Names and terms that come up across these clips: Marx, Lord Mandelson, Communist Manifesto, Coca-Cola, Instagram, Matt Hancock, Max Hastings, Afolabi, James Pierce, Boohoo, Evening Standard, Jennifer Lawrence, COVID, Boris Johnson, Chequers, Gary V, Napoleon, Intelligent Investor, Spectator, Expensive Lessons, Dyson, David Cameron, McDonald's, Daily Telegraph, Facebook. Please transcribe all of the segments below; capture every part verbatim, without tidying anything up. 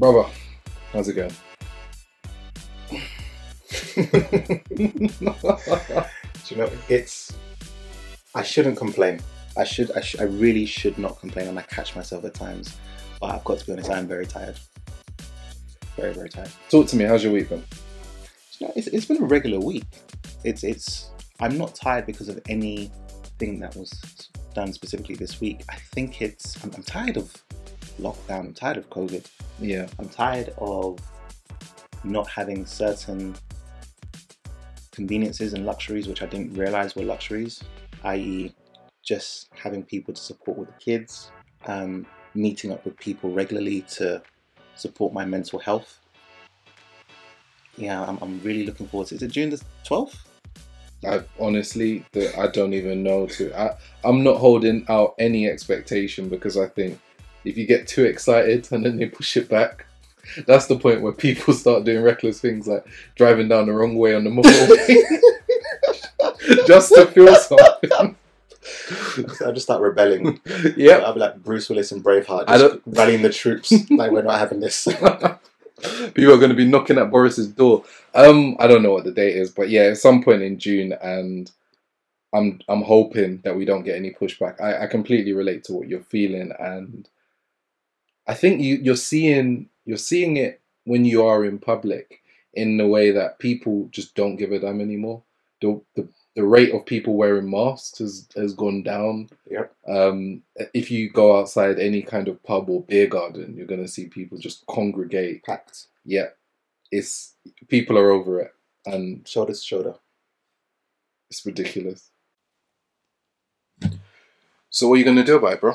Brother, how's it going? Do you know, it's, I shouldn't complain. I should, I, sh- I really should not complain, and I catch myself at times. But I've got to be honest, I'm very tired. Very, very tired. Talk to me, how's your week been? You know, it's, it's been a regular week. It's, it's, I'm not tired because of anything that was done specifically this week. I think it's, I'm, I'm tired of lockdown, I'm tired of COVID. Yeah. I'm tired of not having certain conveniences and luxuries which I didn't realize were luxuries, that is just having people to support with the kids, um, meeting up with people regularly to support my mental health. Yeah, I'm, I'm really looking forward to it. Is it June the twelfth? I honestly, the, I don't even know to, I, I'm not holding out any expectation, because I think if you get too excited and then they push it back, that's the point where people start doing reckless things like driving down the wrong way on the motorway just to feel something. I just start rebelling. Yeah, I'll be like Bruce Willis and Braveheart, just rallying the troops. Like, we're not having this. People are going to be knocking at Boris's door. Um, I don't know what the date is, but yeah, at some point in June, and I'm I'm hoping that we don't get any pushback. I, I completely relate to what you're feeling, and I think you you're seeing. You're seeing it when you are in public in the way that people just don't give a damn anymore. The the, the rate of people wearing masks has, has gone down. Yep. Um, if you go outside any kind of pub or beer garden, you're going to see people just congregate. Packed. Yeah. It's, people are over it. And shoulder to shoulder. It's ridiculous. So what are you going to do about it, bro?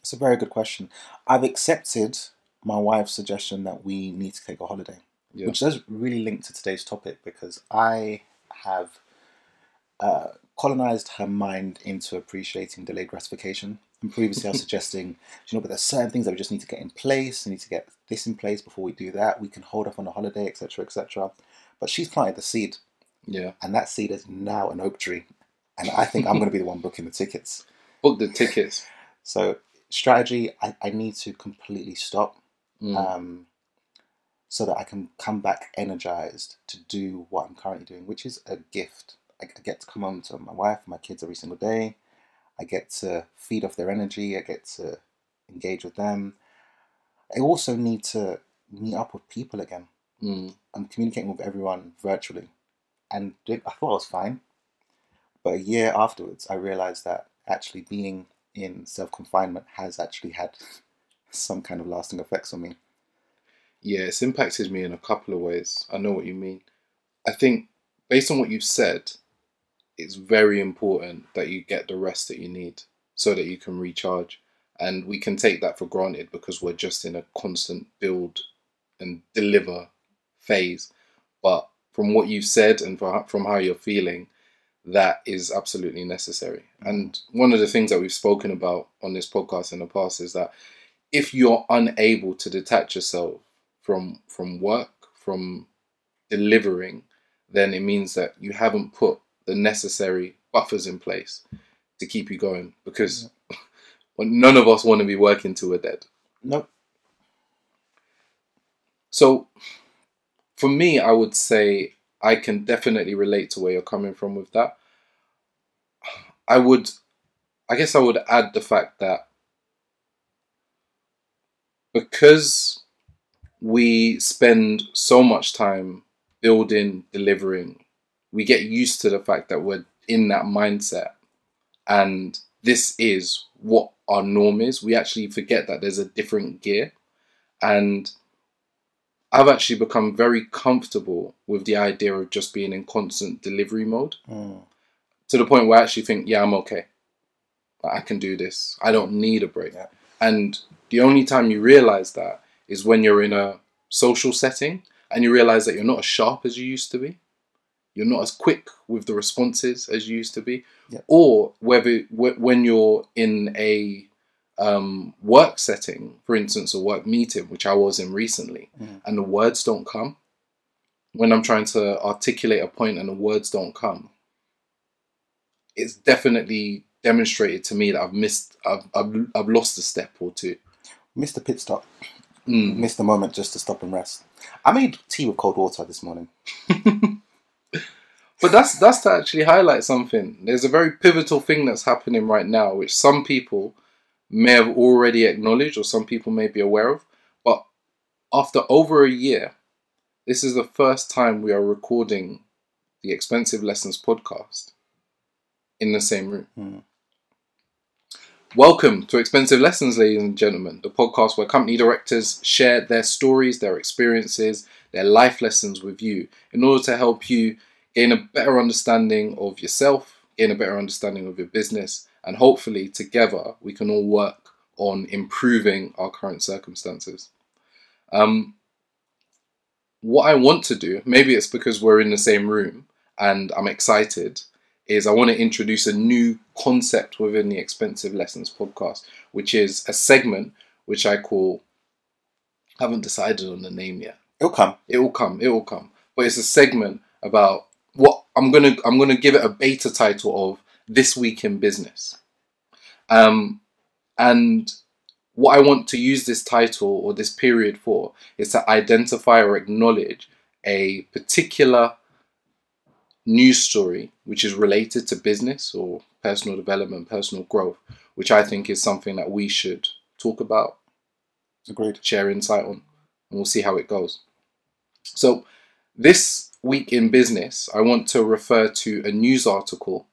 It's a very good question. I've accepted my wife's suggestion that we need to take a holiday, yeah. Which does really link to today's topic, because I have uh, colonized her mind into appreciating delayed gratification. And previously I was suggesting, you know, but there's certain things that we just need to get in place. We need to get this in place before we do that. We can hold off on a holiday, et cetera, et cetera. But she's planted the seed, yeah, and that seed is now an oak tree. And I think I'm going to be the one booking the tickets. Book the tickets. So strategy, I, I need to completely stop. Mm. Um, so that I can come back energized to do what I'm currently doing, which is a gift. I, I get to come home to my wife, my kids every single day. I get to feed off their energy. I get to engage with them. I also need to meet up with people again. Mm. I'm communicating with everyone virtually, and I thought I was fine, but a year afterwards, I realized that actually being in self-confinement has actually had some kind of lasting effects on me. Yeah, it's impacted me in a couple of ways. I know what you mean. I think based on what you've said, it's very important that you get the rest that you need so that you can recharge. And we can take that for granted because we're just in a constant build and deliver phase. But from what you've said and from how you're feeling, that is absolutely necessary. And one of the things that we've spoken about on this podcast in the past is that if you're unable to detach yourself from from work, from delivering, then it means that you haven't put the necessary buffers in place to keep you going, because yeah. None of us want to be working till we're dead. Nope. So for me, I would say I can definitely relate to where you're coming from with that. I would, I guess I would add the fact that because we spend so much time building, delivering, we get used to the fact that we're in that mindset and this is what our norm is. We actually forget that there's a different gear. And I've actually become very comfortable with the idea of just being in constant delivery mode mm. to the point where I actually think, yeah, I'm okay. I can do this. I don't need a break. Yeah. And the only time you realise that is when you're in a social setting and you realise that you're not as sharp as you used to be. You're not as quick with the responses as you used to be. Yeah. Or whether when you're in a um, work setting, for instance, a work meeting, which I was in recently, mm. and the words don't come. When I'm trying to articulate a point and the words don't come, it's definitely demonstrated to me that I've missed, I've, I've, I've lost a step or two. Missed the pit stop. Mm. Missed a moment just to stop and rest. I made tea with cold water this morning. But that's that's to actually highlight something. There's a very pivotal thing that's happening right now, which some people may have already acknowledged or some people may be aware of. But after over a year, this is the first time we are recording the Expensive Lessons podcast in the same room. Mm. Welcome to Expensive Lessons, ladies and gentlemen, the podcast where company directors share their stories, their experiences, their life lessons with you in order to help you gain a better understanding of yourself, gain a better understanding of your business, and hopefully together we can all work on improving our current circumstances. Um, what I want to do, maybe it's because we're in the same room and I'm excited, is I want to introduce a new concept within the Expensive Lessons podcast, which is a segment which I call, I haven't decided on the name yet. It'll come. It'll come. It'll come. But it's a segment about what I'm gonna I'm gonna give it a beta title of This Week in Business. Um, and what I want to use this title or this period for is to identify or acknowledge a particular news story which is related to business or personal development, personal growth, which I think is something that we should talk about, Agreed. Share insight on, and we'll see how it goes. So this week in business, I want to refer to a news article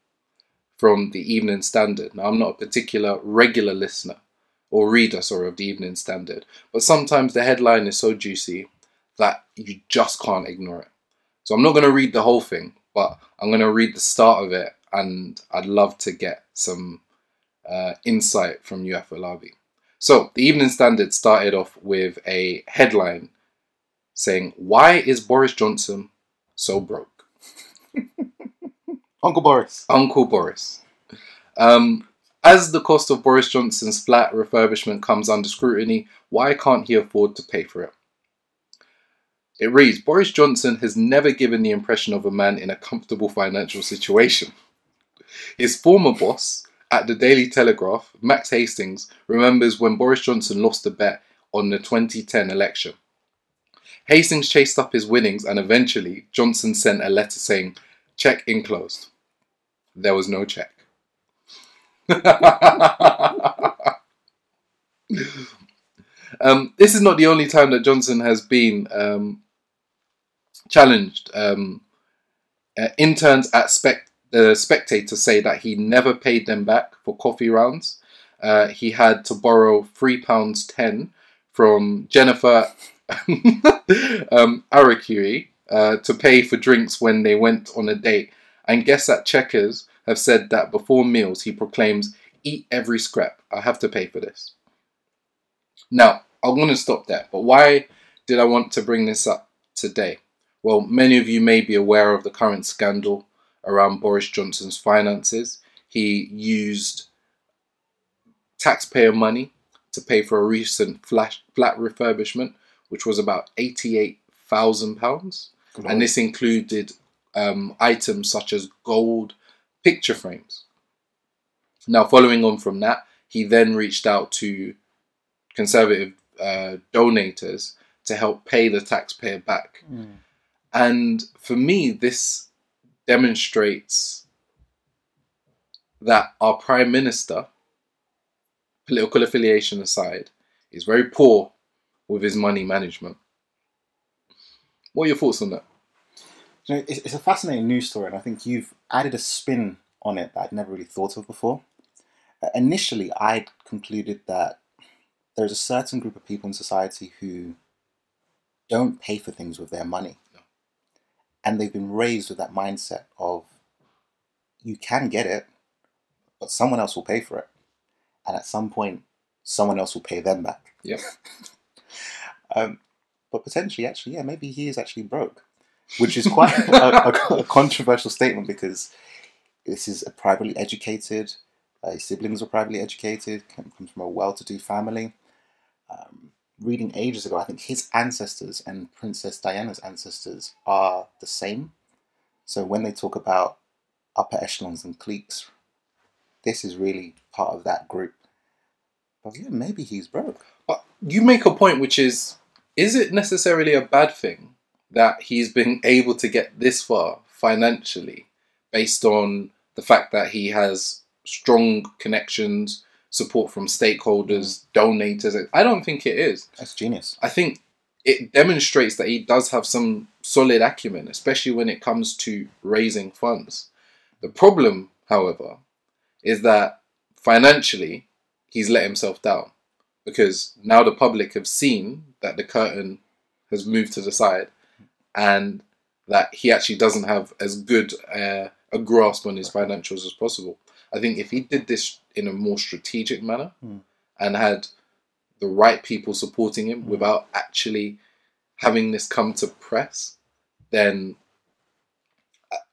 from the Evening Standard. Now, I'm not a particular regular listener or reader, sorry, of the Evening Standard, but sometimes the headline is so juicy that you just can't ignore it. So I'm not going to read the whole thing, but I'm going to read the start of it, and I'd love to get some uh, insight from you, Afolabi. So, the Evening Standard started off with a headline saying, "Why is Boris Johnson so broke?" Uncle Boris. Uncle Boris. Um, as the cost of Boris Johnson's flat refurbishment comes under scrutiny, why can't he afford to pay for it? It reads, "Boris Johnson has never given the impression of a man in a comfortable financial situation. His former boss at the Daily Telegraph, Max Hastings, remembers when Boris Johnson lost a bet on the twenty ten election. Hastings chased up his winnings and eventually Johnson sent a letter saying, 'Check enclosed.' There was no check." um, this is not the only time that Johnson has been um, challenged. Um, uh, interns at Spectator. The Spectator say that he never paid them back for coffee rounds. Uh, he had to borrow three pounds ten from Jennifer um, Arcuri uh, to pay for drinks when they went on a date. And guests at Chequers have said that before meals he proclaims, "Eat every scrap. I have to pay for this." Now, I'm going to stop there. But why did I want to bring this up today? Well, many of you may be aware of the current scandal around Boris Johnson's finances. He used taxpayer money to pay for a recent flat refurbishment, which was about eighty-eight thousand pounds. And this included um, items such as gold picture frames. Now, following on from that, he then reached out to conservative uh, donators to help pay the taxpayer back. Mm. And for me, this demonstrates that our Prime Minister, political affiliation aside, is very poor with his money management. What are your thoughts on that? You know, it's, it's a fascinating news story, and I think you've added a spin on it that I'd never really thought of before. Uh, initially, I'd concluded that there's a certain group of people in society who don't pay for things with their money. And they've been raised with that mindset of, you can get it, but someone else will pay for it. And at some point, someone else will pay them back. Yep. um, but potentially, actually, yeah, maybe he is actually broke, which is quite a, a, a controversial statement, because this is a privately educated, uh, his siblings were privately educated, comes from a well-to-do family. Um, Reading ages ago, I think his ancestors and Princess Diana's ancestors are the same. So when they talk about upper echelons and cliques, this is really part of that group. But yeah, maybe he's broke. you make a point, which is, is it necessarily a bad thing that he's been able to get this far financially based on the fact that he has strong connections, support from stakeholders, donors? I don't think it is. That's genius. I think it demonstrates that he does have some solid acumen, especially when it comes to raising funds. The problem, however, is that financially he's let himself down, because now the public have seen that the curtain has moved to the side and that he actually doesn't have as good uh, a grasp on his financials as possible. I think if he did this in a more strategic manner mm. and had the right people supporting him mm. without actually having this come to press, then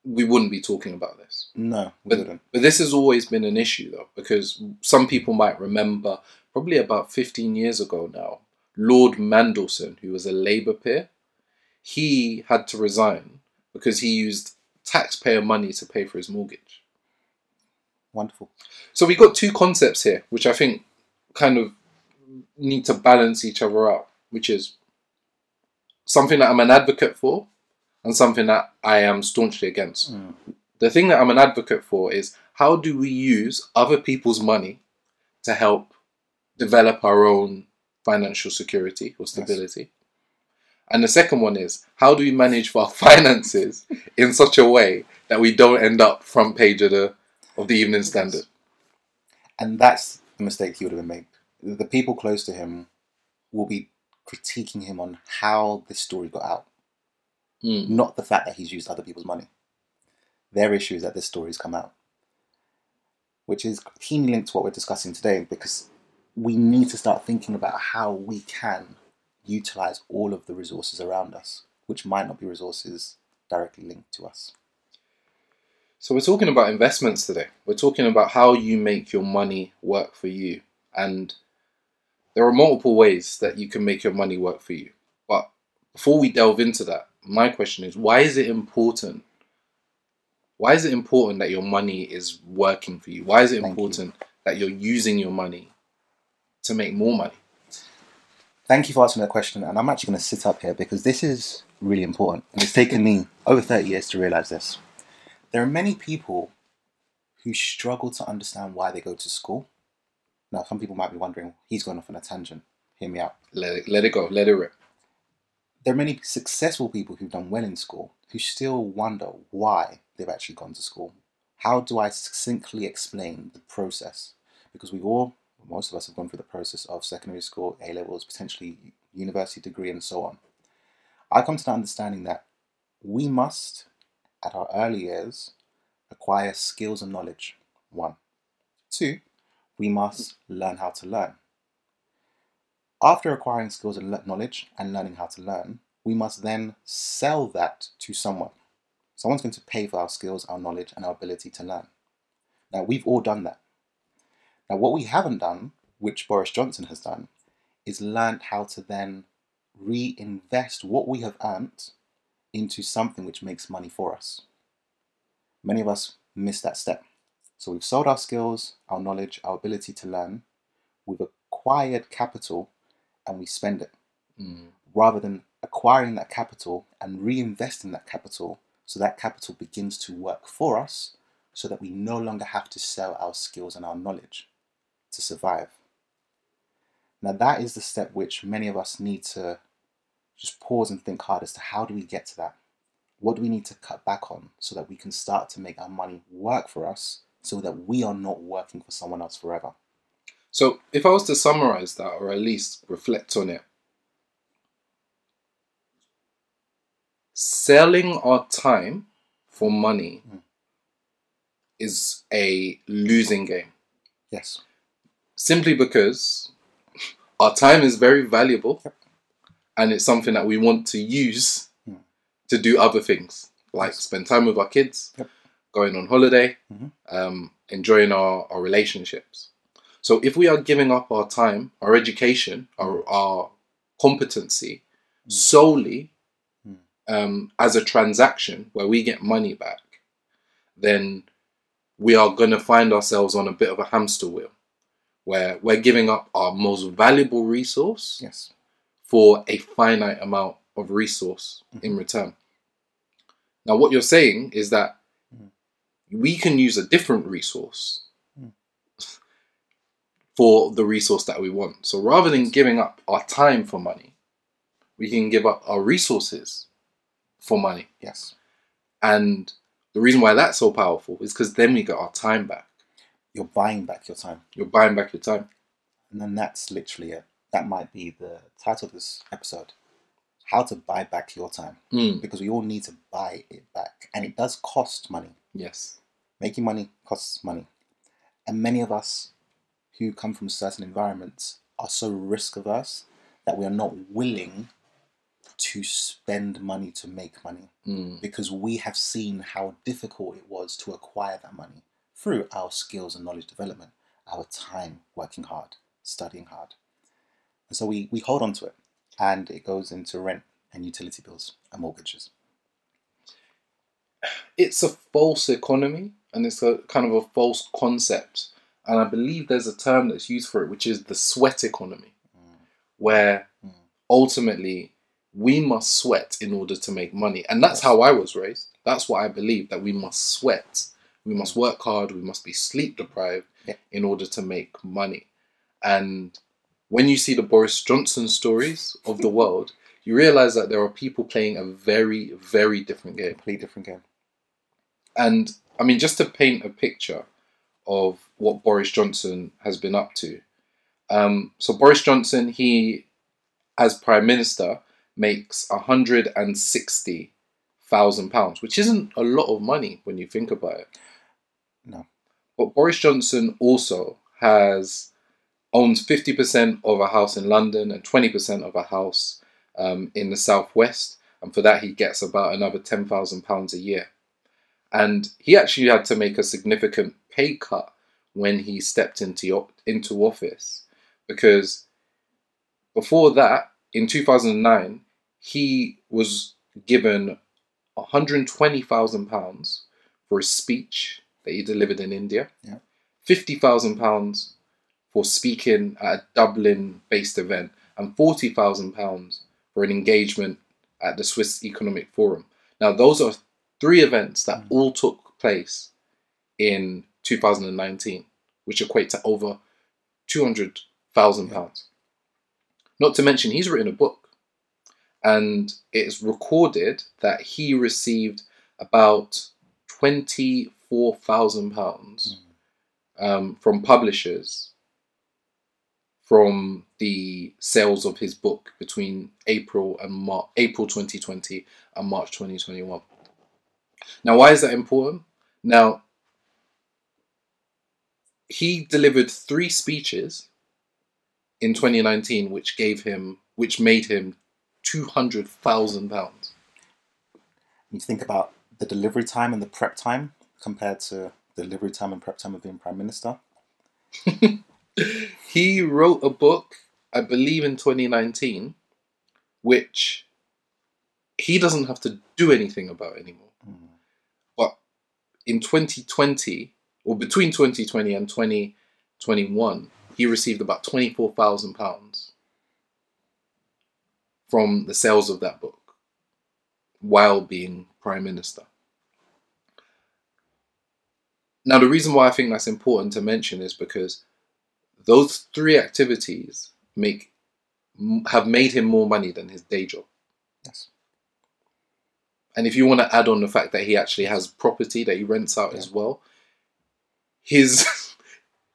we wouldn't be talking about this. No, we but, wouldn't. But this has always been an issue, though, because some people might remember, probably about fifteen years ago now, Lord Mandelson, who was a Labour peer, he had to resign because he used taxpayer money to pay for his mortgage. Wonderful. So we got two concepts here, which I think kind of need to balance each other out, which is something that I'm an advocate for and something that I am staunchly against. Mm. The thing that I'm an advocate for is, how do we use other people's money to help develop our own financial security or stability? Yes. And the second one is, how do we manage our finances in such a way that we don't end up front page of the of the Evening Standard? And that's the mistake he would have made. The people close to him will be critiquing him on how this story got out. Mm. Not the fact that he's used other people's money. Their issue is that this story's come out, which is keenly linked to what we're discussing today, because we need to start thinking about how we can utilize all of the resources around us, which might not be resources directly linked to us. So we're talking about investments today. We're talking about how you make your money work for you. And there are multiple ways that you can make your money work for you. But before we delve into that, my question is, why is it important? Why is it important that your money is working for you? Why is it important that you're using your money to make more money? Thank you for asking that question. And I'm actually going to sit up here because this is really important. And it's taken me over thirty years to realize this. There are many people who struggle to understand why they go to school. Now, some people might be wondering, he's going off on a tangent. Hear me out. Let it, let it go. Let it rip. There are many successful people who've done well in school who still wonder why they've actually gone to school. How do I succinctly explain the process? Because we've all, most of us have gone through the process of secondary school, A-levels, potentially university degree, and so on. I come to the understanding that we must, at our early years, acquire skills and knowledge, one. Two, we must learn how to learn. After acquiring skills and knowledge and learning how to learn, we must then sell that to someone. Someone's going to pay for our skills, our knowledge, and our ability to learn. Now, we've all done that. Now, what we haven't done, which Boris Johnson has done, is learned how to then reinvest what we have earned into something which makes money for us. Many of us miss that step. So we've sold our skills, our knowledge, our ability to learn. We've acquired capital, and we spend it, mm. rather than acquiring that capital and reinvesting that capital so that capital begins to work for us so that we no longer have to sell our skills and our knowledge to survive. Now, that is the step which many of us need to just pause and think hard as to, how do we get to that? What do we need to cut back on so that we can start to make our money work for us so that we are not working for someone else forever? So if I was to summarize that, or at least reflect on it, selling our time for money mm. is a losing game. Yes. Simply because our time is very valuable, yep. and it's something that we want to use mm. to do other things, like spend time with our kids, yep. going on holiday, mm-hmm. um, enjoying our, our relationships. So if we are giving up our time, our education, our, our competency mm. solely mm. Um, as a transaction where we get money back, then we are going to find ourselves on a bit of a hamster wheel, where we're giving up our most valuable resource yes. for a finite amount of resource mm-hmm. in return. Now, what you're saying is that mm. we can use a different resource mm. for the resource that we want. So rather than giving up our time for money, we can give up our resources for money. Yes. And the reason why that's so powerful is because then we get our time back. You're buying back your time. You're buying back your time. And then that's literally it. That might be the title of this episode. How to buy back your time. Mm. Because we all need to buy it back. And it does cost money. Yes. Making money costs money. And many of us who come from certain environments are so risk averse that we are not willing to spend money to make money. Mm. Because we have seen how difficult it was to acquire that money through our skills and knowledge development, our time working hard, studying hard. And so we, we hold on to it. And it goes into rent and utility bills and mortgages. It's a false economy, and it's a kind of a false concept. And I believe there's a term that's used for it, which is the sweat economy, mm. where mm. ultimately we must sweat in order to make money. And that's yes. how I was raised. That's what I believe, that we must sweat. We must work hard. We must be sleep deprived yeah. in order to make money. And when you see the Boris Johnson stories of the world, you realise that there are people playing a very, very different game. Completely different game. And, I mean, just to paint a picture of what Boris Johnson has been up to. Um, so Boris Johnson, he, as Prime Minister, makes one hundred sixty thousand pounds, which isn't a lot of money when you think about it. No. But Boris Johnson also has... owns fifty percent of a house in London and twenty percent of a house um, in the southwest, and for that he gets about another ten thousand pounds a year. And he actually had to make a significant pay cut when he stepped into into office, because before that, in two thousand nine, he was given one hundred twenty thousand pounds for a speech that he delivered in India, yeah. fifty thousand pounds for speaking at a Dublin-based event, and forty thousand pounds for an engagement at the Swiss Economic Forum. Now, those are three events that mm. all took place in two thousand nineteen, which equate to over two hundred thousand pounds. Yeah. Not to mention, he's written a book, and it is recorded that he received about twenty-four thousand pounds mm. um, from publishers from the sales of his book between April and Mar- April twenty twenty and March twenty twenty-one. Now, why is that important? Now, he delivered three speeches in twenty nineteen, which gave him, which made him two hundred thousand pounds. You think about the delivery time and the prep time compared to the delivery time and prep time of being Prime Minister. He wrote a book, I believe in twenty nineteen, which he doesn't have to do anything about anymore. Mm. But in twenty twenty, or between twenty twenty and twenty twenty-one, he received about twenty-four thousand pounds from the sales of that book while being Prime Minister. Now, the reason why I think that's important to mention is because those three activities make have made him more money than his day job. Yes. And if you want to add on the fact that he actually has property that he rents out yeah. as well, his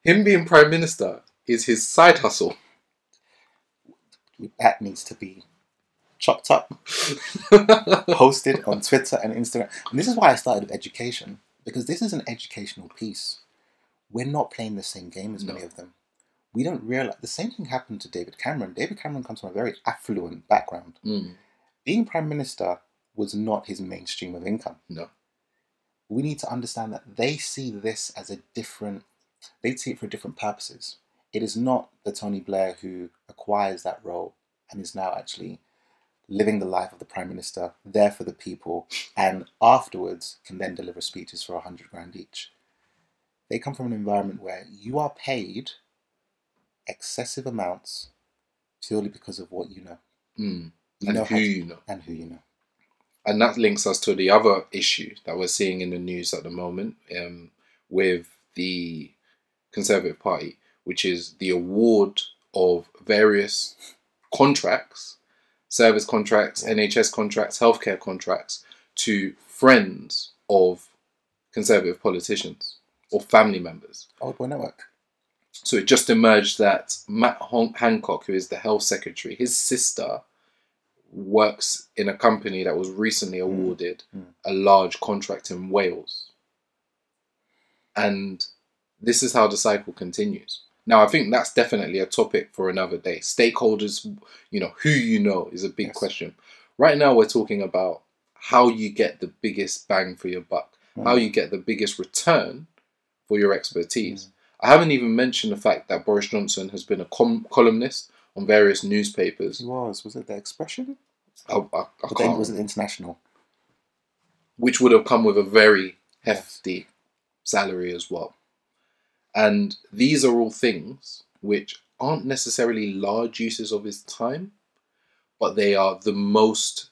him being Prime Minister is his side hustle. That needs to be chopped up, posted on Twitter and Instagram. And this is why I started with education, because this is an educational piece. We're not playing the same game as no. many of them. We don't realise... The same thing happened to David Cameron. David Cameron comes from a very affluent background. Mm. Being Prime Minister was not his mainstream of income. No. We need to understand that they see this as a different... They see it for different purposes. It is not the Tony Blair who acquires that role and is now actually living the life of the Prime Minister, there for the people, and afterwards can then deliver speeches for a hundred grand each. They come from an environment where you are paid excessive amounts purely because of what you know. Mm. You and know who to, you know. And who you know. And that links us to the other issue that we're seeing in the news at the moment um, with the Conservative Party, which is the award of various contracts, service contracts, yeah. N H S contracts, healthcare contracts, to friends of Conservative politicians or family members. Old Boy Network. So it just emerged that Matt Hancock, who is the health secretary, his sister works in a company that was recently awarded mm. Mm. a large contract in Wales. And this is how the cycle continues. Now, I think that's definitely a topic for another day. Stakeholders, you know, who you know is a big yes. question. Right now, we're talking about how you get the biggest bang for your buck, mm. how you get the biggest return for your expertise. Mm. I haven't even mentioned the fact that Boris Johnson has been a com- columnist on various newspapers. He was. Was it The Expression? I, I, I but can't. It wasn't International. Which would have come with a very hefty yes. salary as well. And these are all things which aren't necessarily large uses of his time, but they are the most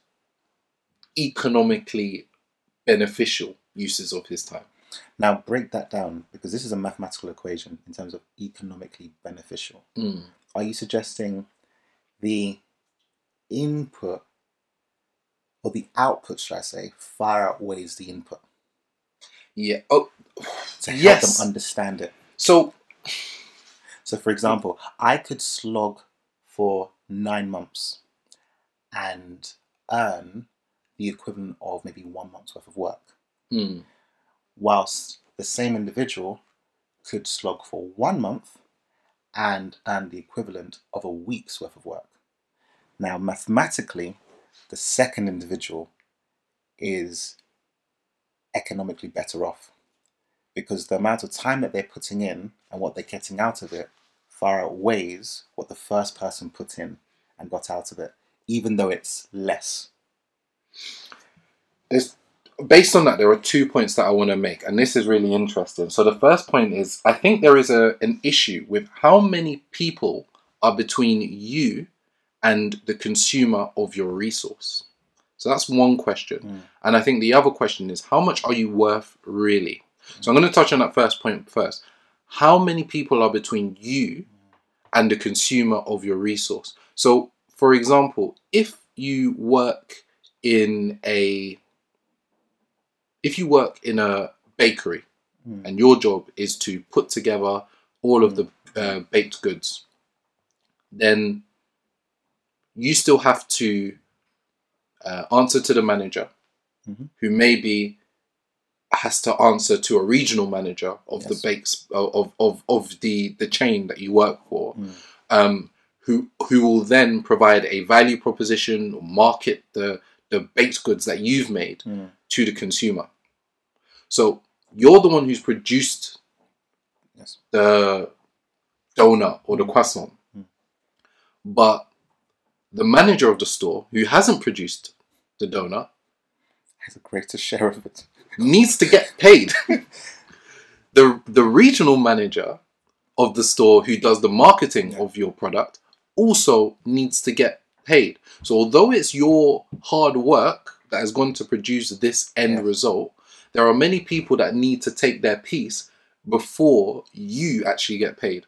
economically beneficial uses of his time. Now, break that down, because this is a mathematical equation in terms of economically beneficial. Mm. Are you suggesting the input, or the output, should I say, far outweighs the input? Yeah. Oh, to help yes. them understand it. So, so for example, I could slog for nine months and earn the equivalent of maybe one month's worth of work. Mm. Whilst the same individual could slog for one month and earn the equivalent of a week's worth of work. Now, mathematically, the second individual is economically better off because the amount of time that they're putting in and what they're getting out of it far outweighs what the first person put in and got out of it, even though it's less. There's Based on that, there are two points that I want to make, and this is really interesting. So the first point is, I think there is a, an issue with how many people are between you and the consumer of your resource. So that's one question. Mm. And I think the other question is, how much are you worth really? Mm. So I'm going to touch on that first point first. How many people are between you and the consumer of your resource? So, for example, if you work in a... If you work in a bakery mm. and your job is to put together all of the uh, baked goods, then you still have to uh, answer to the manager mm-hmm. who maybe has to answer to a regional manager of yes. the bakes of, of, of the, the chain that you work for, mm. um, who who will then provide a value proposition or market the, the baked goods that you've made mm. to the consumer. So you're the one who's produced yes. the donut or the croissant, mm. but the manager of the store who hasn't produced the donut has a greater share of it. Needs to get paid. the The regional manager of the store who does the marketing yeah. of your product also needs to get paid. So although it's your hard work that has gone to produce this end yeah. result, there are many people that need to take their piece before you actually get paid.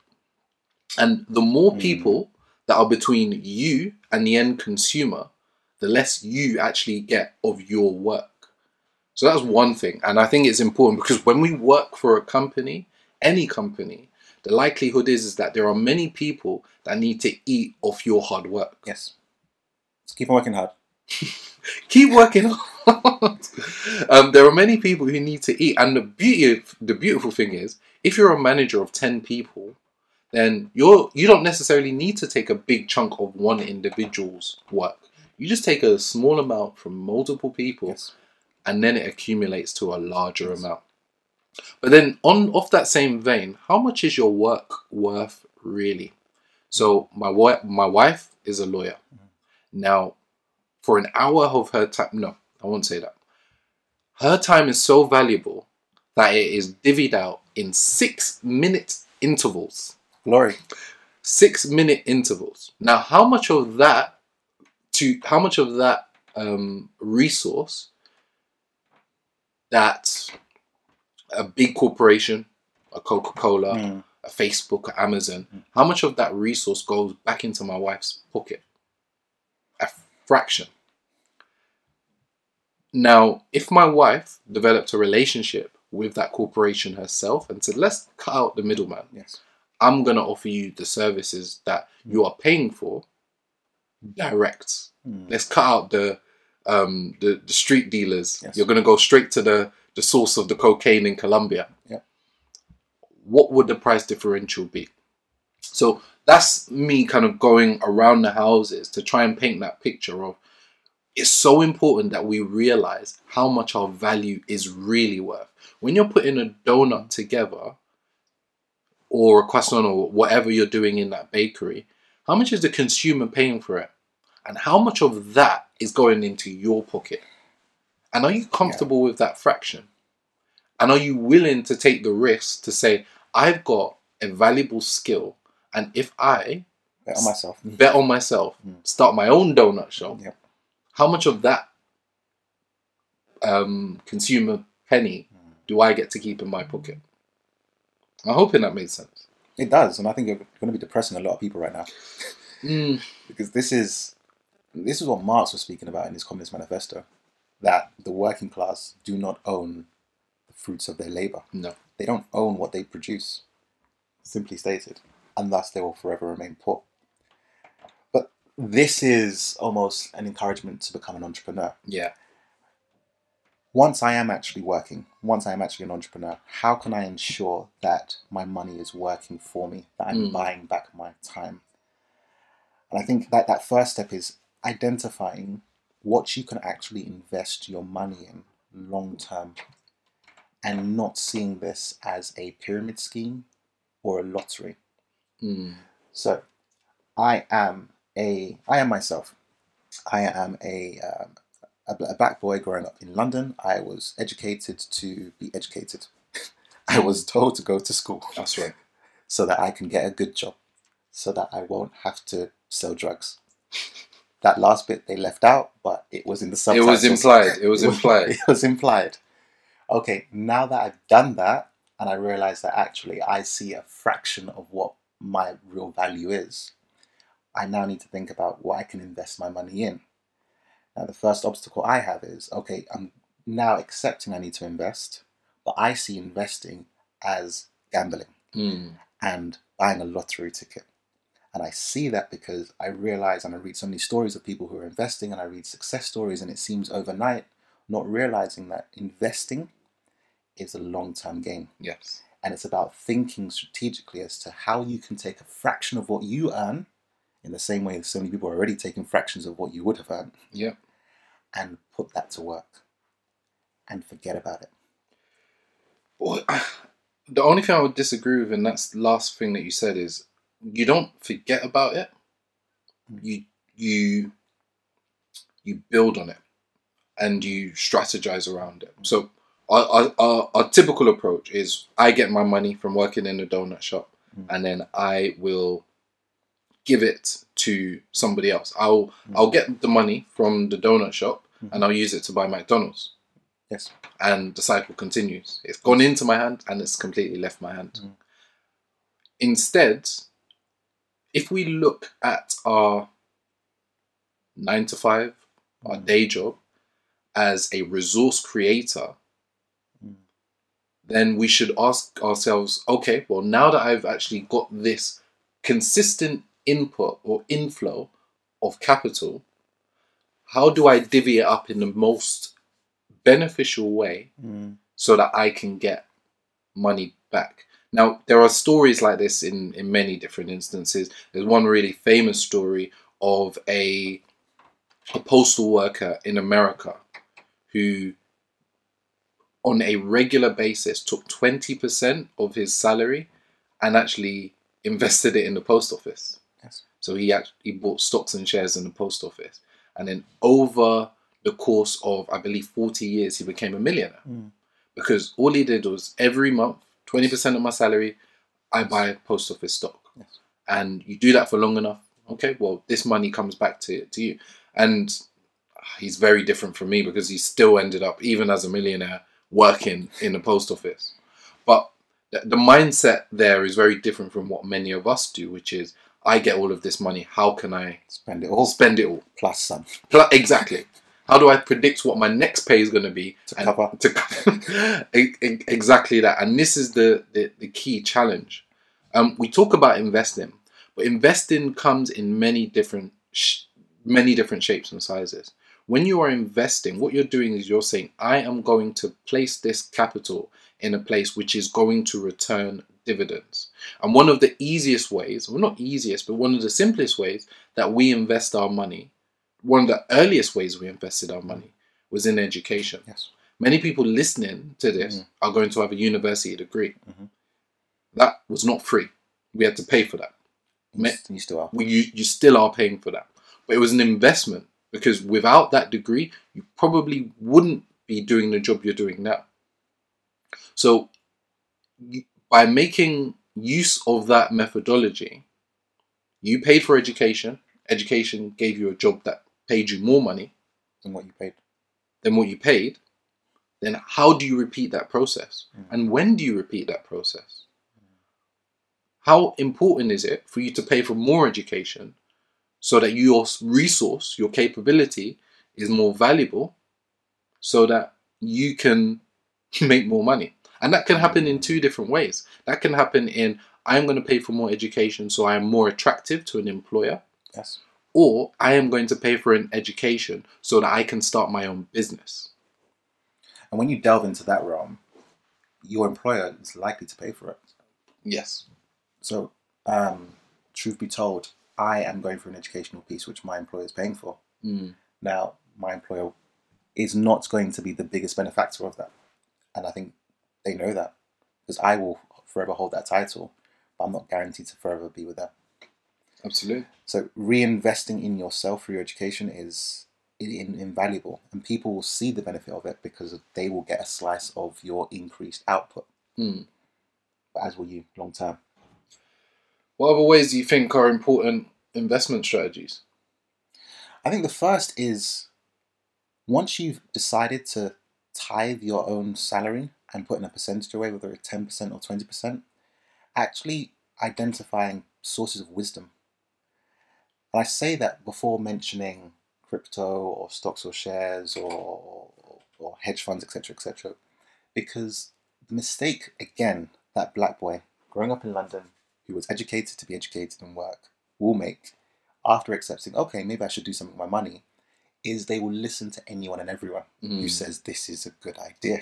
And the more mm. people that are between you and the end consumer, the less you actually get of your work. So that's one thing. And I think it's important because when we work for a company, any company, the likelihood is, is that there are many people that need to eat off your hard work. Yes. Let's keep on working hard. Keep working hard. um, there are many people who need to eat, and the beauty, of, the beautiful thing is, if you're a manager of ten people, then you're you don't necessarily need to take a big chunk of one individual's work. You just take a small amount from multiple people, yes. and then it accumulates to a larger yes. amount. But then, on off that same vein, how much is your work worth really? So my wa- my wife is a lawyer now. For an hour of her time, no, I won't say that. Her time is so valuable that it is divvied out in six minute intervals. Glory. six minute intervals. Now, how much of that to how much of that um, resource that a big corporation, a Coca-Cola, mm. a Facebook, a Amazon, mm. how much of that resource goes back into my wife's pocket? A fraction. Now, if my wife developed a relationship with that corporation herself and said, let's cut out the middleman. Yes. I'm going to offer you the services that you are paying for direct. Mm. Let's cut out the um, the, the street dealers. Yes. You're going to go straight to the, the source of the cocaine in Colombia. Yeah. What would the price differential be? So that's me kind of going around the houses to try and paint that picture of it's so important that we realize how much our value is really worth. When you're putting a donut together or a croissant or whatever you're doing in that bakery, how much is the consumer paying for it? And how much of that is going into your pocket? And are you comfortable yeah. with that fraction? And are you willing to take the risk to say, I've got a valuable skill, and if I bet on myself, bet on myself, mm. start my own donut shop, yep. how much of that um, consumer penny mm. do I get to keep in my pocket? I'm hoping that made sense. It does, and I think you're going to be depressing a lot of people right now. mm. Because this is this is what Marx was speaking about in his Communist Manifesto, that the working class do not own the fruits of their labour. No. They don't own what they produce, simply stated, and thus they will forever remain poor. But this is almost an encouragement to become an entrepreneur. Yeah. Once I am actually working, once I am actually an entrepreneur, how can I ensure that my money is working for me, that I'm mm. buying back my time? And I think that that first step is identifying what you can actually invest your money in long term and not seeing this as a pyramid scheme or a lottery. Mm. So I am a, I am myself. I am a... Um, a black boy growing up in London. I was educated to be educated. I was told to go to school. That's right. So that I can get a good job. So that I won't have to sell drugs. That last bit they left out, but it was in the subtitles. It was implied. It was it implied. Was, it was implied. Okay, now that I've done that, and I realise that actually I see a fraction of what my real value is, I now need to think about what I can invest my money in. Now, the first obstacle I have is, okay, I'm now accepting I need to invest, but I see investing as gambling mm. and buying a lottery ticket. And I see that because I realize, and I read so many stories of people who are investing, and I read success stories, and it seems overnight, not realizing that investing is a long-term game. Yes. And it's about thinking strategically as to how you can take a fraction of what you earn, in the same way that so many people are already taking fractions of what you would have earned. Yeah. And put that to work and forget about it. Well, the only thing I would disagree with, and that's the last thing that you said, is you don't forget about it. You you you build on it and you strategize around it. So our our, our, our typical approach is I get my money from working in a donut shop mm. and then I will give it to somebody else. I'll mm. I'll get the money from the donut shop mm. and I'll use it to buy McDonald's. Yes. And the cycle continues. It's gone into my hand and it's completely left my hand. Mm. Instead, if we look at our nine to five, mm. our day job, as a resource creator, mm. then we should ask ourselves, okay, well, now that I've actually got this consistent input or inflow of capital, how do I divvy it up in the most beneficial way mm. so that I can get money back? Now, there are stories like this in, in many different instances. There's one really famous story of a, a postal worker in America who, on a regular basis, took twenty percent of his salary and actually invested it in the post office. Yes. So he actually, he bought stocks and shares in the post office. And then over the course of, I believe, forty years, he became a millionaire. Mm. Because all he did was every month, twenty percent of my salary, I buy post office stock. Yes. and you do that for long enough, okay, well, this money comes back to, to you. And he's very different from me because he still ended up, even as a millionaire, working in the post office. But th- the mindset there is very different from what many of us do, which is, I get all of this money. How can I spend it all? Spend it all. Plus some. Plus, exactly. How do I predict what my next pay is going to be? To cover. To cover. Exactly that. And this is the, the, the key challenge. Um, we talk about investing, but investing comes in many different sh- many different shapes and sizes. When you are investing, what you're doing is you're saying, I am going to place this capital in a place which is going to return dividends. And one of the easiest ways, well, not easiest, but one of the simplest ways that we invest our money, one of the earliest ways we invested our money was in education. Yes. Many people listening to this mm-hmm. are going to have a university degree. Mm-hmm. That was not free. We had to pay for that. You, you still are. We, you, you still are paying for that. But it was an investment, because without that degree, you probably wouldn't be doing the job you're doing now. So by making use of that methodology, you paid for education. Education gave you a job that paid you more money than what you paid. Than what you paid. Then how do you repeat that process? Mm. And when do you repeat that process? How important is it for you to pay for more education so that your resource, your capability is more valuable so that you can make more money? And that can happen in two different ways. That can happen in, I'm going to pay for more education so I am more attractive to an employer. Yes. Or I am going to pay for an education so that I can start my own business. And when you delve into that realm, your employer is likely to pay for it. Yes. So, um, truth be told, I am going for an educational piece which my employer is paying for. Mm. Now, my employer is not going to be the biggest benefactor of that. And I think they know that, because I will forever hold that title, but I'm not guaranteed to forever be with them. Absolutely. So reinvesting in yourself through your education is invaluable, and people will see the benefit of it because they will get a slice of your increased output, mm. but as will you long term. What other ways do you think are important investment strategies? I think the first is, once you've decided to tithe your own salary and put in a percentage away, whether it's ten percent or twenty percent, actually identifying sources of wisdom. And I say that before mentioning crypto or stocks or shares or, or hedge funds, et cetera, et cetera, because the mistake, again, that black boy growing up in London who was educated to be educated and work will make after accepting, okay, maybe I should do something with my money, is they will listen to anyone and everyone mm. who says this is a good idea.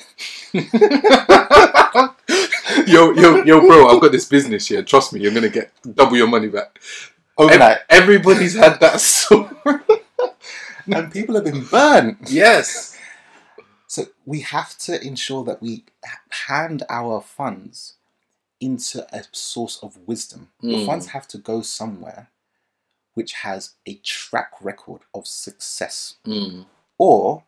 yo, yo, yo, bro, I've got this business here. Trust me, you're going to get double your money back. Overnight. Every, everybody's had that story. And people have been burnt. Yes. So we have to ensure that we hand our funds into a source of wisdom. Mm. The funds have to go somewhere which has a track record of success. Mm. Or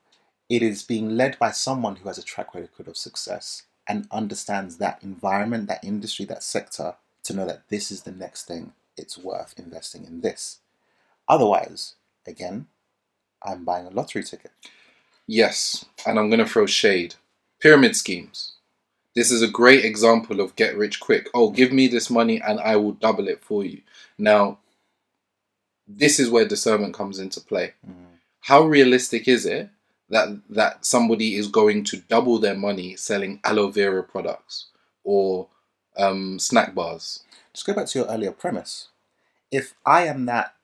it is being led by someone who has a track record of success and understands that environment, that industry, that sector, to know that this is the next thing. It's worth investing in this. Otherwise, again, I'm buying a lottery ticket. Yes, and I'm going to throw shade. Pyramid schemes. This is a great example of get rich quick. Oh, give me this money and I will double it for you. Now, this is where discernment comes into play. Mm. How realistic is it that that somebody is going to double their money selling aloe vera products or um, snack bars? Just go back to your earlier premise. If I am that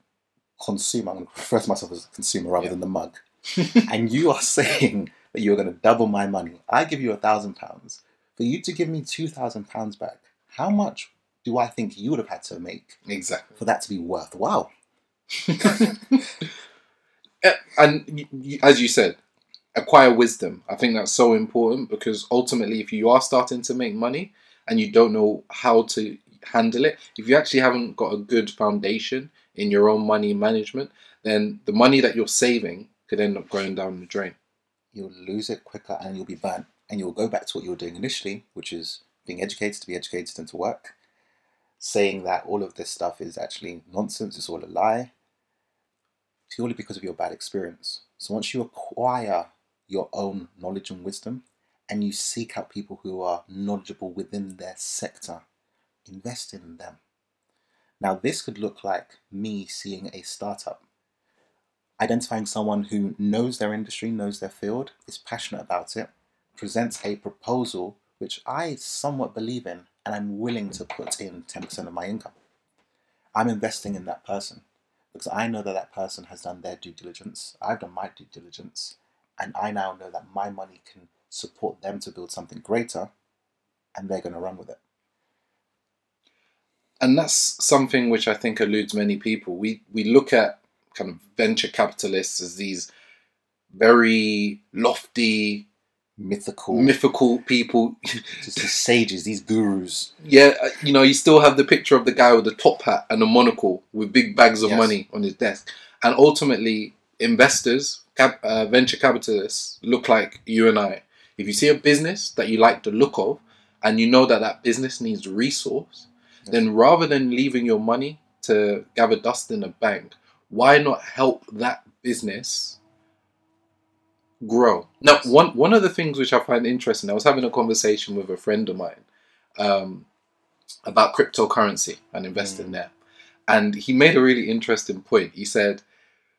consumer, I'm going to refer to myself as a consumer rather yeah. than the mug, and you are saying that you're going to double my money, I give you a thousand pounds. For you to give me two thousand pounds back, how much do I think you would have had to make exactly for that to be worthwhile? And as you said, acquire wisdom. I think that's so important, because ultimately, if you are starting to make money and you don't know how to handle it, if you actually haven't got a good foundation in your own money management, then the money that you're saving could end up going down the drain. You'll lose it quicker and you'll be burnt, and you'll go back to what you were doing initially, which is being educated to be educated and to work. saying that all of this stuff is actually nonsense, it's all a lie, purely because of your bad experience. So once you acquire your own knowledge and wisdom, and you seek out people who are knowledgeable within their sector, invest in them. Now, this could look like me seeing a startup, identifying someone who knows their industry, knows their field, is passionate about it, presents a proposal which I somewhat believe in, and I'm willing to put in ten percent of my income. I'm investing in that person because I know that that person has done their due diligence, I've done my due diligence, and I now know that my money can support them to build something greater, and they're going to run with it. And that's something which I think eludes many people. We we look at kind of venture capitalists as these very lofty, mythical, mythical people, just these sages, these gurus. Yeah, you know, you still have the picture of the guy with the top hat and a monocle with big bags of yes. money on his desk, and ultimately, investors, cap, uh, venture capitalists, look like you and I. If you see a business that you like the look of, and you know that that business needs resource, yes. then rather than leaving your money to gather dust in a bank, why not help that business grow? Now, one one of the things which I find interesting, I was having a conversation with a friend of mine um, about cryptocurrency and investing mm. there. And he made a really interesting point. He said,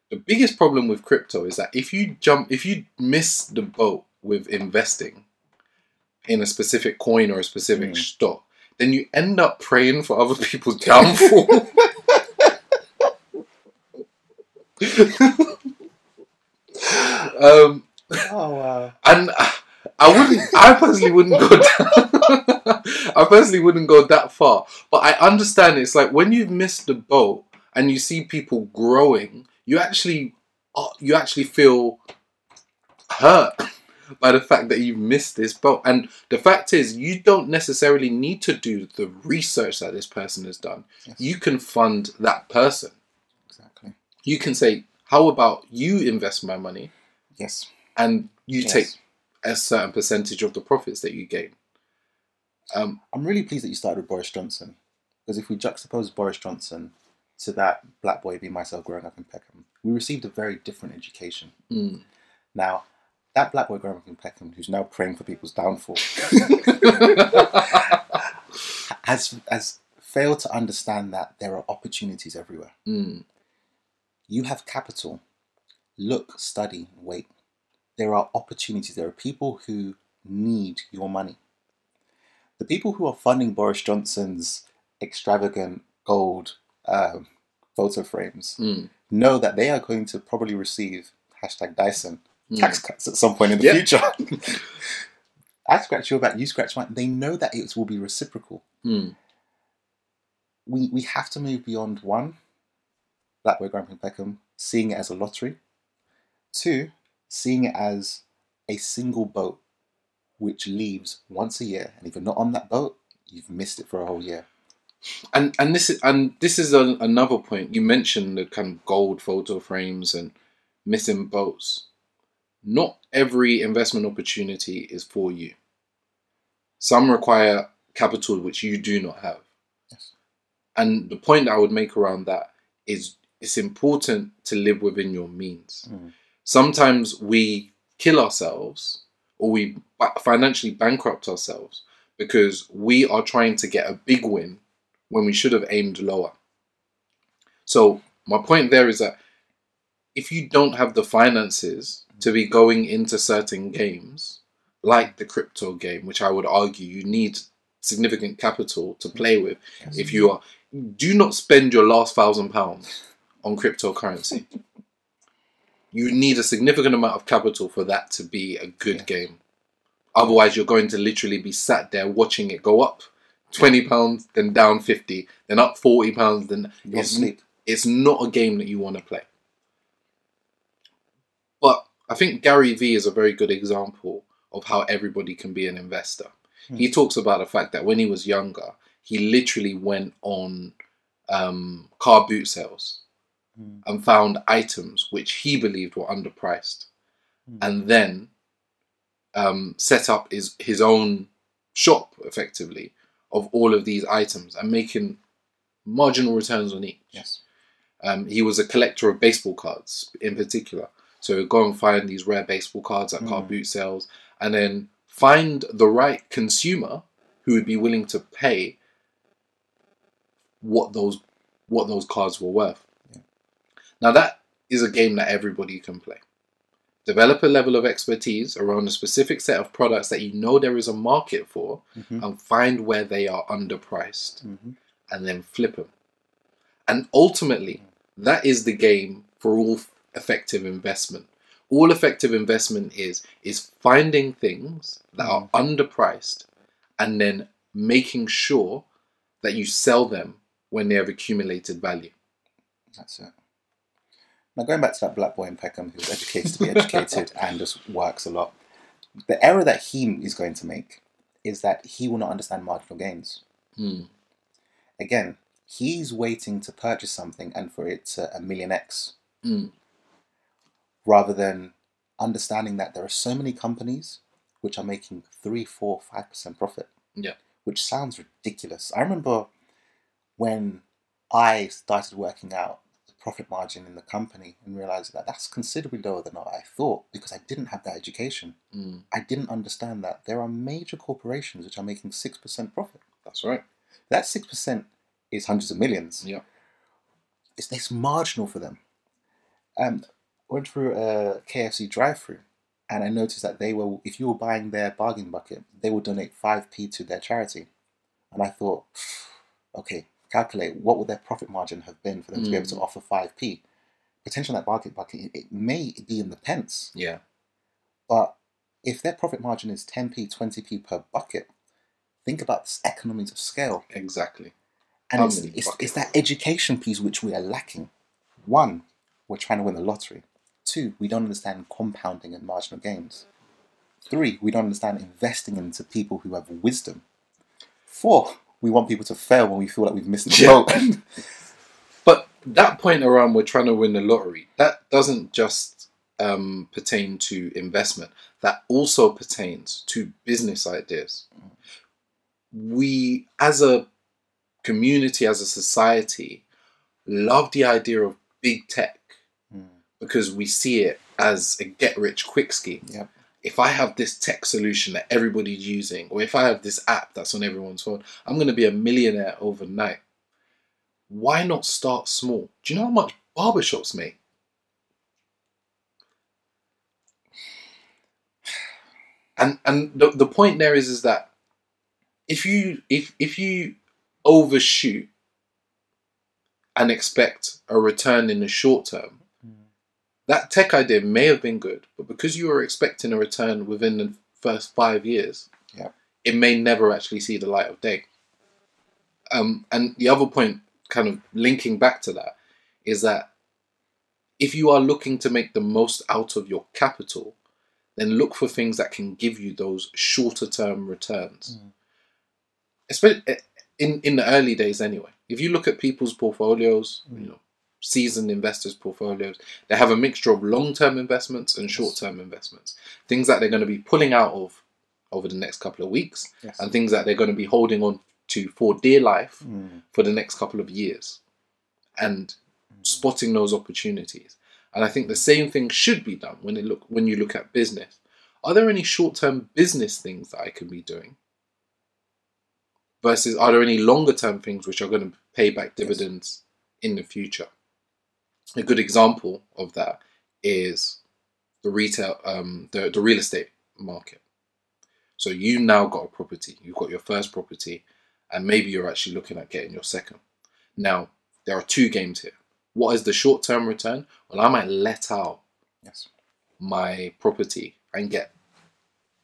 the biggest problem with crypto is that if you jump, if you miss the boat with investing in a specific coin or a specific mm. stock, then you end up praying for other people's downfall. um, oh wow! And I, I wouldn't. I personally wouldn't go. Down, I personally wouldn't go that far. But I understand. It's like when you've missed the boat and you see people growing, you actually, you actually feel hurt by the fact that you've missed this boat. And the fact is, you don't necessarily need to do the research that this person has done. Yes. You can fund that person. Exactly. You can say, how about you invest my money? Yes. And you yes. take a certain percentage of the profits that you gain. Um, I'm really pleased that you started with Boris Johnson. Because if we juxtapose Boris Johnson to that black boy, be myself, growing up in Peckham, we received a very different education. Mm. Now, that black boy growing up in Peckham, who's now praying for people's downfall, has, has failed to understand that there are opportunities everywhere. Mm. You have capital. Look, study, wait. There are opportunities. There are people who need your money. The people who are funding Boris Johnson's extravagant gold um, photo frames mm. know that they are going to probably receive hashtag Dyson mm. tax cuts at some point in the yep. future. I scratch your back, you scratch mine. They know that it will be reciprocal. Mm. We we have to move beyond one, that way, Graham Peckham, seeing it as a lottery. Two, seeing it as a single boat which leaves once a year, and if you're not on that boat, you've missed it for a whole year. And and this is and this is a, another point you mentioned: the kind of gold photo frames and missing boats. Not every investment opportunity is for you. Some require capital which you do not have. Yes. And the point I would make around that is it's important to live within your means. Mm. Sometimes we kill ourselves or we financially bankrupt ourselves because we are trying to get a big win when we should have aimed lower. So my point there is that if you don't have the finances to be going into certain games, like the crypto game, which I would argue you need significant capital to play with, yes. if you are, do not spend your last thousand pounds on cryptocurrency. You need a significant amount of capital for that to be a good yeah. game. Otherwise, you're going to literally be sat there watching it go up twenty pounds, then down fifty, then up forty pounds. Then it's, it's not a game that you want to play. But I think Gary V is a very good example of how everybody can be an investor. Mm. He talks about the fact that when he was younger, he literally went on um, car boot sales and found items which he believed were underpriced, mm. and then um, set up his, his own shop, effectively, of all of these items and making marginal returns on each. Yes. Um, he was a collector of baseball cards in particular. So go and find these rare baseball cards at mm. car boot sales, and then find the right consumer who would be willing to pay what those what those cards were worth. Yeah. Now that is a game that everybody can play. Develop a level of expertise around a specific set of products that you know there is a market for, mm-hmm. and find where they are underpriced, mm-hmm. and then flip them. And ultimately, that is the game for all effective investment. All effective investment is is finding things that are underpriced and then making sure that you sell them when they have accumulated value. That's it. Now, going back to that black boy in Peckham who's educated to be educated and just works a lot, the error that he is going to make is that he will not understand marginal gains. Mm. Again, he's waiting to purchase something and for it to a million X, mm. rather than understanding that there are so many companies which are making three, four, five percent profit. Yeah, which sounds ridiculous. I remember when I started working out profit margin in the company and realized that that's considerably lower than what I thought, because I didn't have that education. Mm. I didn't understand that there are major corporations which are making six percent profit. That's right. That six percent is hundreds of millions. Yeah. It's, it's marginal for them. Um, I went through a K F C drive-through and I noticed that they were, if you were buying their bargain bucket, they would donate five p to their charity. And I thought, okay, calculate what would their profit margin have been for them mm. to be able to offer five p. Potential on that market bucket, it may be in the pence. Yeah. But if their profit margin is ten p, twenty p per bucket, think about this economies of scale. Exactly. And it's, it's, it's that education piece which we are lacking. One, we're trying to win the lottery. Two, we don't understand compounding and marginal gains. Three, we don't understand investing into people who have wisdom. Four, we want people to fail when we feel like we've missed the boat. Yeah. But that point around we're trying to win the lottery, that doesn't just um, pertain to investment. That also pertains to business ideas. We, as a community, as a society, love the idea of big tech mm. because we see it as a get-rich-quick scheme. Yep. If I have this tech solution that everybody's using, or if I have this app that's on everyone's phone, I'm going to be a millionaire overnight. Why not start small? Do you know how much barbershops make? And and the, the point there is is that if you if if you overshoot and expect a return in the short term, that tech idea may have been good, but because you were expecting a return within the first five years, yeah. it may never actually see the light of day. Um, and the other point, kind of linking back to that, is that if you are looking to make the most out of your capital, then look for things that can give you those shorter-term returns. Mm. Especially in, in the early days anyway. If you look at people's portfolios, mm. you know, seasoned investors' portfolios, they have a mixture of long-term investments and short-term investments. Things that they're going to be pulling out of over the next couple of weeks, yes. and things that they're going to be holding on to for dear life mm. for the next couple of years, and mm. spotting those opportunities. And I think the same thing should be done when it look when you look at business. Are there any short-term business things that I can be doing? Versus, are there any longer-term things which are going to pay back dividends yes. in the future? A good example of that is the retail, um, the, the real estate market. So you now got a property, you've got your first property, and maybe you're actually looking at getting your second. Now, there are two games here. What is the short-term return? Well, I might let out yes. my property and get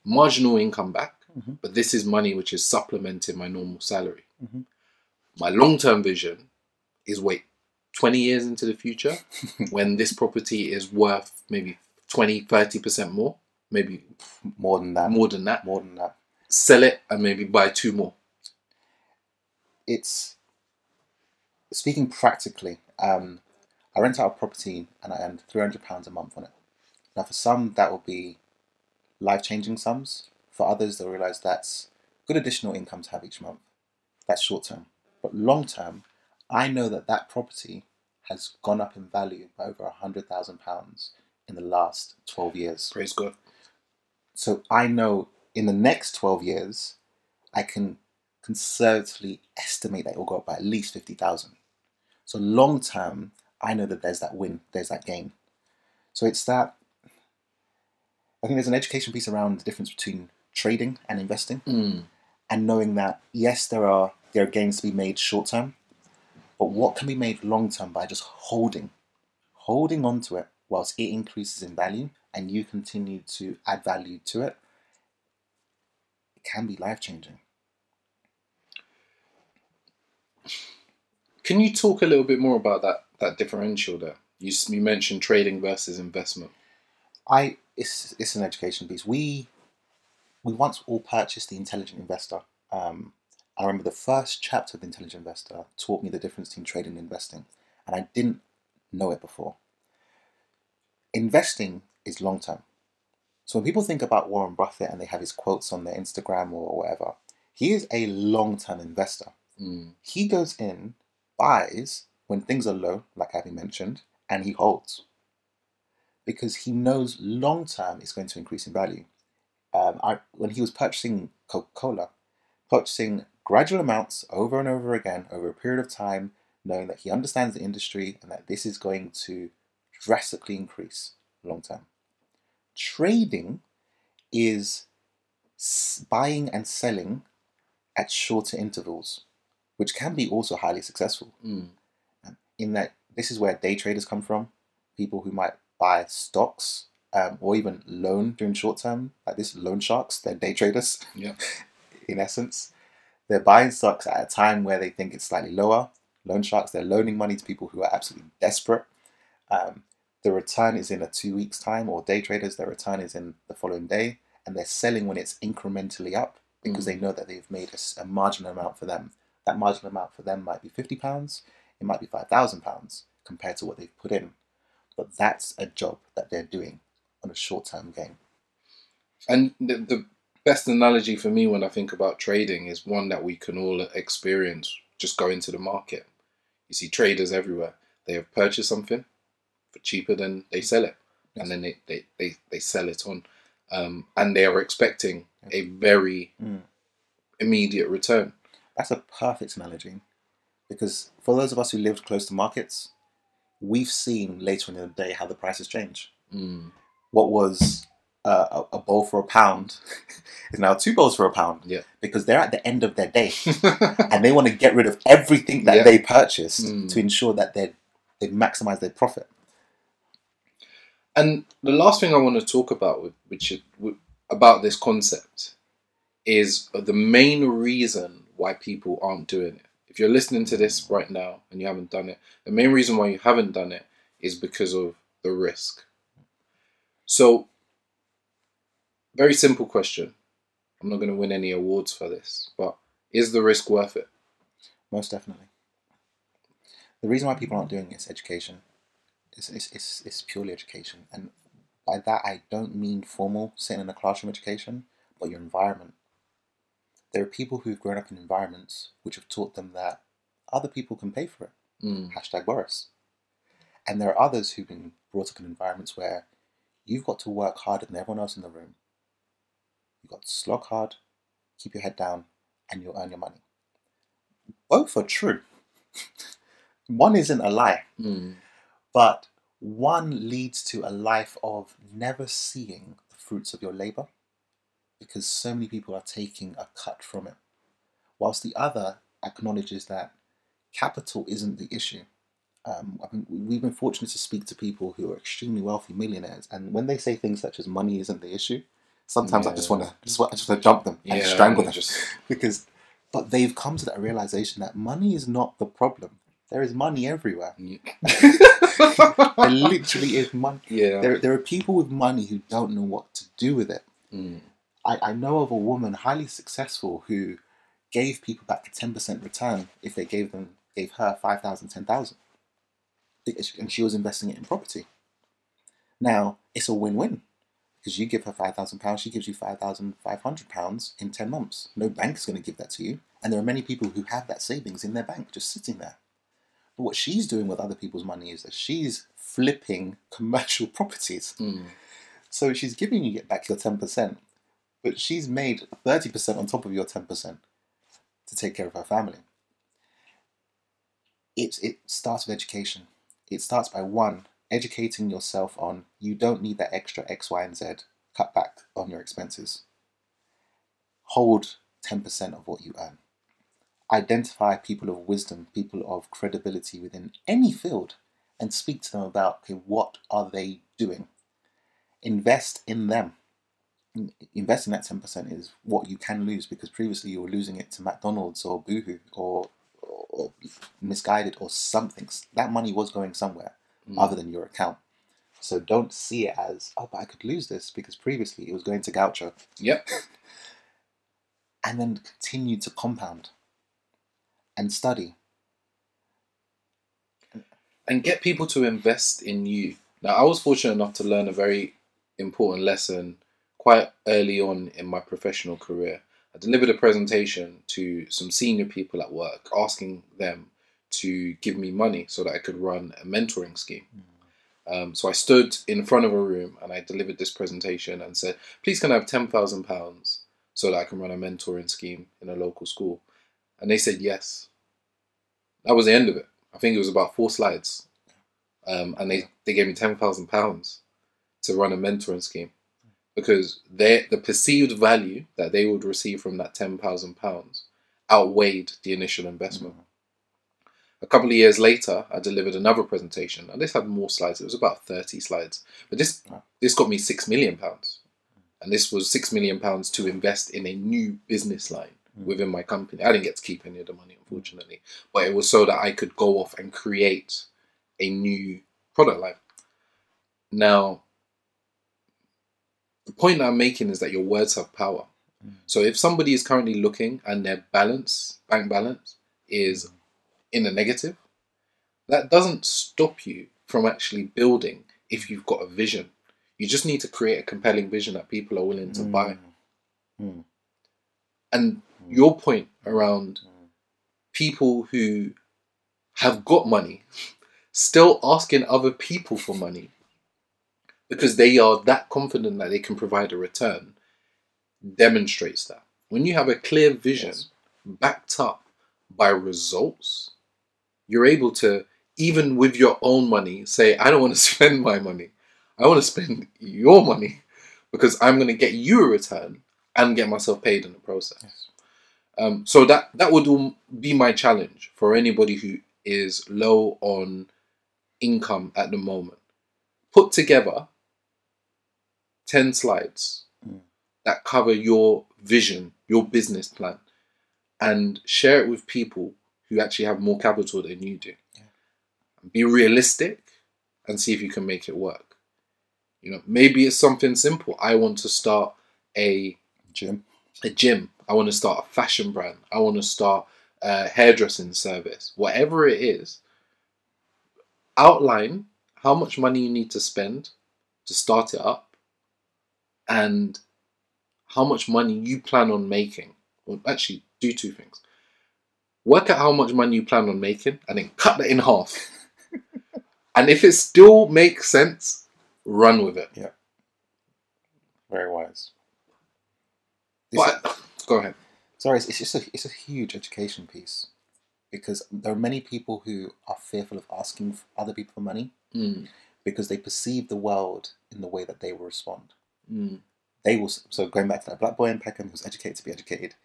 marginal income back, mm-hmm. but this is money which is supplementing my normal salary. Mm-hmm. My long-term vision is wait, twenty years into the future, when this property is worth maybe twenty, thirty percent more, maybe more than that, more than that, more than that, sell it and maybe buy two more. It's speaking practically. Um, I rent out a property and I earn three hundred pounds a month on it. Now, for some, that will be life-changing sums. For others, they'll realize that's good additional income to have each month. That's short term, but long term, I know that that property has gone up in value by over one hundred thousand pounds in the last twelve years. Praise God. So I know in the next twelve years, I can conservatively estimate that it will go up by at least fifty thousand. So long term, I know that there's that win, there's that gain. So it's that, I think there's an education piece around the difference between trading and investing, mm. and knowing that, yes, there are there are gains to be made short term, but what can be made long term by just holding, holding on to it whilst it increases in value and you continue to add value to it, it can be life-changing. Can you talk a little bit more about that, that differential there? You, you mentioned trading versus investment. I it's it's an education piece. We we once all purchased the Intelligent Investor. Um, I remember the first chapter of the Intelligent Investor taught me the difference between trading and investing, and I didn't know it before. Investing is long term. So when people think about Warren Buffett and they have his quotes on their Instagram or whatever, he is a long term investor. Mm. He goes in, buys when things are low, like Abby mentioned, and he holds. Because he knows long term it's going to increase in value. Um, I, when he was purchasing Coca-Cola, purchasing gradual amounts over and over again over a period of time, knowing that he understands the industry and that this is going to drastically increase long term. Trading is buying and selling at shorter intervals, which can be also highly successful. Mm. In that, this is where day traders come from, people who might buy stocks um, or even loan during short term, like this loan sharks, they're day traders. Yeah. In essence, they're buying stocks at a time where they think it's slightly lower. Loan sharks, they're loaning money to people who are absolutely desperate. Um, the return is in a two weeks time, or day traders, their return is in the following day, and they're selling when it's incrementally up because mm. they know that they've made a, a marginal amount for them. That marginal amount for them might be fifty pounds, it might be five thousand pounds compared to what they've put in. But that's a job that they're doing on a short-term game. And the, the best analogy for me when I think about trading is one that we can all experience. Just go into the market. You see traders everywhere. They have purchased something for cheaper than they sell it. Yes. And then they, they, they, they sell it on. Um, and they are expecting a very mm. immediate return. That's a perfect analogy. Because for those of us who lived close to markets, we've seen later in the day how the prices change. Mm. What was uh, a, a bowl for a pound is now two bowls for a pound. Yeah. Because they're at the end of their day and they want to get rid of everything that yeah. they purchased mm. to ensure that they they maximize their profit. And the last thing I want to talk about, with, which is, with, about this concept, is the main reason why people aren't doing it. If you're listening to this right now and you haven't done it, the main reason why you haven't done it is because of the risk. So, very simple question. I'm not going to win any awards for this, but is the risk worth it? Most definitely. The reason why people aren't doing it is education. It's, it's, it's, it's purely education. And by that, I don't mean formal, sitting in a classroom education, but your environment. There are people who've grown up in environments which have taught them that other people can pay for it. Mm. Hashtag Boris. And there are others who've been brought up in environments where you've got to work harder than everyone else in the room. You've got to slog hard, keep your head down, and you'll earn your money. Both are true. One isn't a lie. Mm. But one leads to a life of never seeing the fruits of your labour, because so many people are taking a cut from it. Whilst the other acknowledges that capital isn't the issue. Um, I mean, we've been fortunate to speak to people who are extremely wealthy millionaires, and when they say things such as money isn't the issue, sometimes yeah. I just want to just want to jump them and yeah, strangle them. Just... because, but they've come to that realization that money is not the problem. There is money everywhere. Yeah. There literally is money. Yeah. There, there are people with money who don't know what to do with it. Mm. I, I know of a woman highly successful who gave people back a ten percent return if they gave them gave her five thousand pounds, ten thousand pounds. And she was investing it in property. Now, it's a win-win because you give her five thousand pounds, she gives you five thousand five hundred pounds in ten months. No bank is going to give that to you. And there are many people who have that savings in their bank just sitting there. what she's doing with other people's money is that she's flipping commercial properties. Mm. So she's giving you back your ten percent, but she's made thirty percent on top of your ten percent to take care of her family. It, it starts with education. It starts by, one, educating yourself on you don't need that extra X, Y, and Z. Cut back on your expenses. Hold ten percent of what you earn. Identify people of wisdom, people of credibility within any field, and speak to them about, okay, what are they doing? Invest in them. Investing that ten percent is what you can lose, because previously you were losing it to McDonald's or Boohoo or, or Misguided or something. That money was going somewhere mm. other than your account. So don't see it as, oh, but I could lose this, because previously it was going to Gaucho. Yep. And then continue to compound and study. And get people to invest in you. Now, I was fortunate enough to learn a very important lesson quite early on in my professional career. I delivered a presentation to some senior people at work, asking them to give me money so that I could run a mentoring scheme. Mm. Um, so I stood in front of a room and I delivered this presentation and said, please can I have ten thousand pounds so that I can run a mentoring scheme in a local school? And they said yes. That was the end of it. I think it was about four slides. Um, and they, they gave me ten thousand pounds to run a mentoring scheme, because they, the perceived value that they would receive from that ten thousand pounds outweighed the initial investment. Mm-hmm. A couple of years later, I delivered another presentation, and this had more slides. It was about thirty slides, but this this got me six million pounds, and this was six million pounds to invest in a new business line within my company. I didn't get to keep any of the money, unfortunately, but it was so that I could go off and create a new product line. Now, the point that I'm making is that your words have power. So if somebody is currently looking and their balance, bank balance, is in the negative, that doesn't stop you from actually building if you've got a vision. You just need to create a compelling vision that people are willing to mm. buy. Mm. And mm. your point around mm. people who have got money still asking other people for money because they are that confident that they can provide a return demonstrates that. When you have a clear vision yes. backed up by results, you're able to, even with your own money, say, I don't want to spend my money. I want to spend your money because I'm going to get you a return and get myself paid in the process. Yes. Um, so that, that would be my challenge for anybody who is low on income at the moment. Put together ten slides mm. that cover your vision, your business plan, and share it with people who actually have more capital than you do. Yeah. Be realistic and see if you can make it work. You know, maybe it's something simple. I want to start a gym. A gym. I want to start a fashion brand. I want to start a hairdressing service. Whatever it is, outline how much money you need to spend to start it up and how much money you plan on making. Or actually, do two things. Work out how much money you plan on making and then cut that in half. And if it still makes sense, run with it. Yeah. Very wise. But, a, go ahead. Sorry, it's just a, it's a huge education piece, because there are many people who are fearful of asking other people for money mm. because they perceive the world in the way that they will respond. Mm. They will. So going back to that black boy in Peckham who was educated to be educated,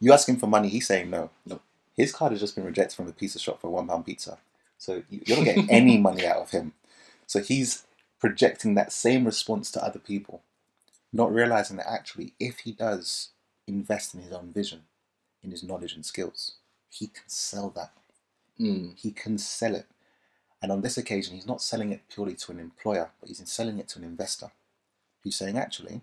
you ask him for money, he's saying no. No. His card has just been rejected from a pizza shop for a one pound pizza. So you're not getting any money out of him. So he's projecting that same response to other people, not realizing that actually, if he does invest in his own vision, in his knowledge and skills, he can sell that. Mm. He can sell it. And on this occasion, he's not selling it purely to an employer, but he's selling it to an investor who's saying, actually,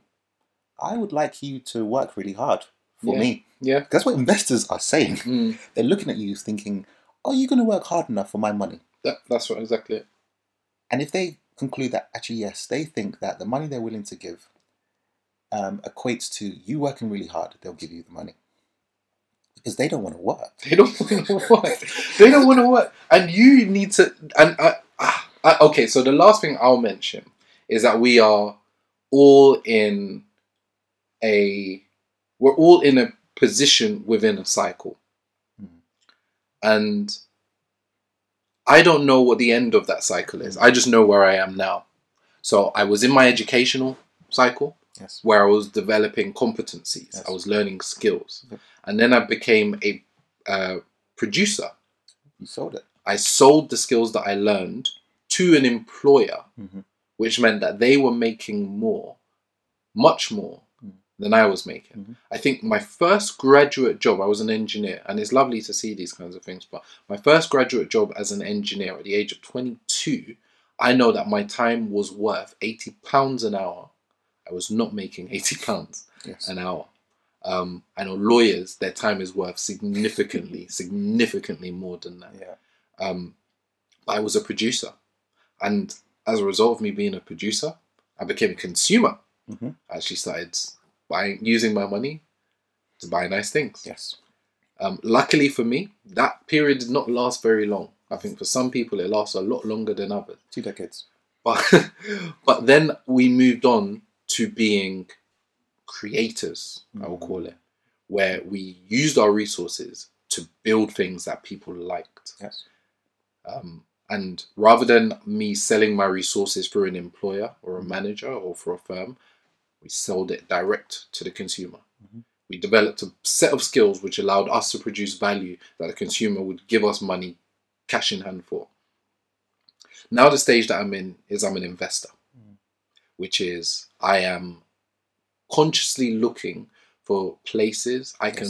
I would like you to work really hard for yeah. me. Yeah. That's what investors are saying. Mm. They're looking at you thinking, are you going to work hard enough for my money? That, that's what, exactly it. And if they conclude that, actually, yes, they think that the money they're willing to give um, equates to you working really hard, they'll give you the money. Because they don't want to work. They don't want to work. They don't want to work. And you need to... And I, I, I, okay, so the last thing I'll mention is that we are all in a... We're all in a position within a cycle. Mm. And I don't know what the end of that cycle is. I just know where I am now. So I was in my educational cycle. Yes. Where I was developing competencies. Yes. I was learning skills. Yep. And then I became a uh, producer. You sold it. I sold the skills that I learned to an employer, mm-hmm. which meant that they were making more, much more, mm-hmm. than I was making. Mm-hmm. I think my first graduate job, I was an engineer, and it's lovely to see these kinds of things, but my first graduate job as an engineer at the age of twenty-two, I know that my time was worth eighty pounds an hour. I was not making eighty pounds yes. an hour. Um, I know lawyers, their time is worth significantly, significantly more than that. Yeah. Um, I was a producer. And as a result of me being a producer, I became a consumer. Mm-hmm. I actually started buying, using my money to buy nice things. Yes. Um, luckily for me, that period did not last very long. I think for some people, it lasts a lot longer than others. Two decades. But, but then we moved on to being creators, I will call it, where we used our resources to build things that people liked. Yes. Um, and rather than me selling my resources through an employer or a manager or for a firm, we sold it direct to the consumer. Mm-hmm. We developed a set of skills which allowed us to produce value that the consumer would give us money, cash in hand for. Now the stage that I'm in is I'm an investor, which is I am consciously looking for places I yes. can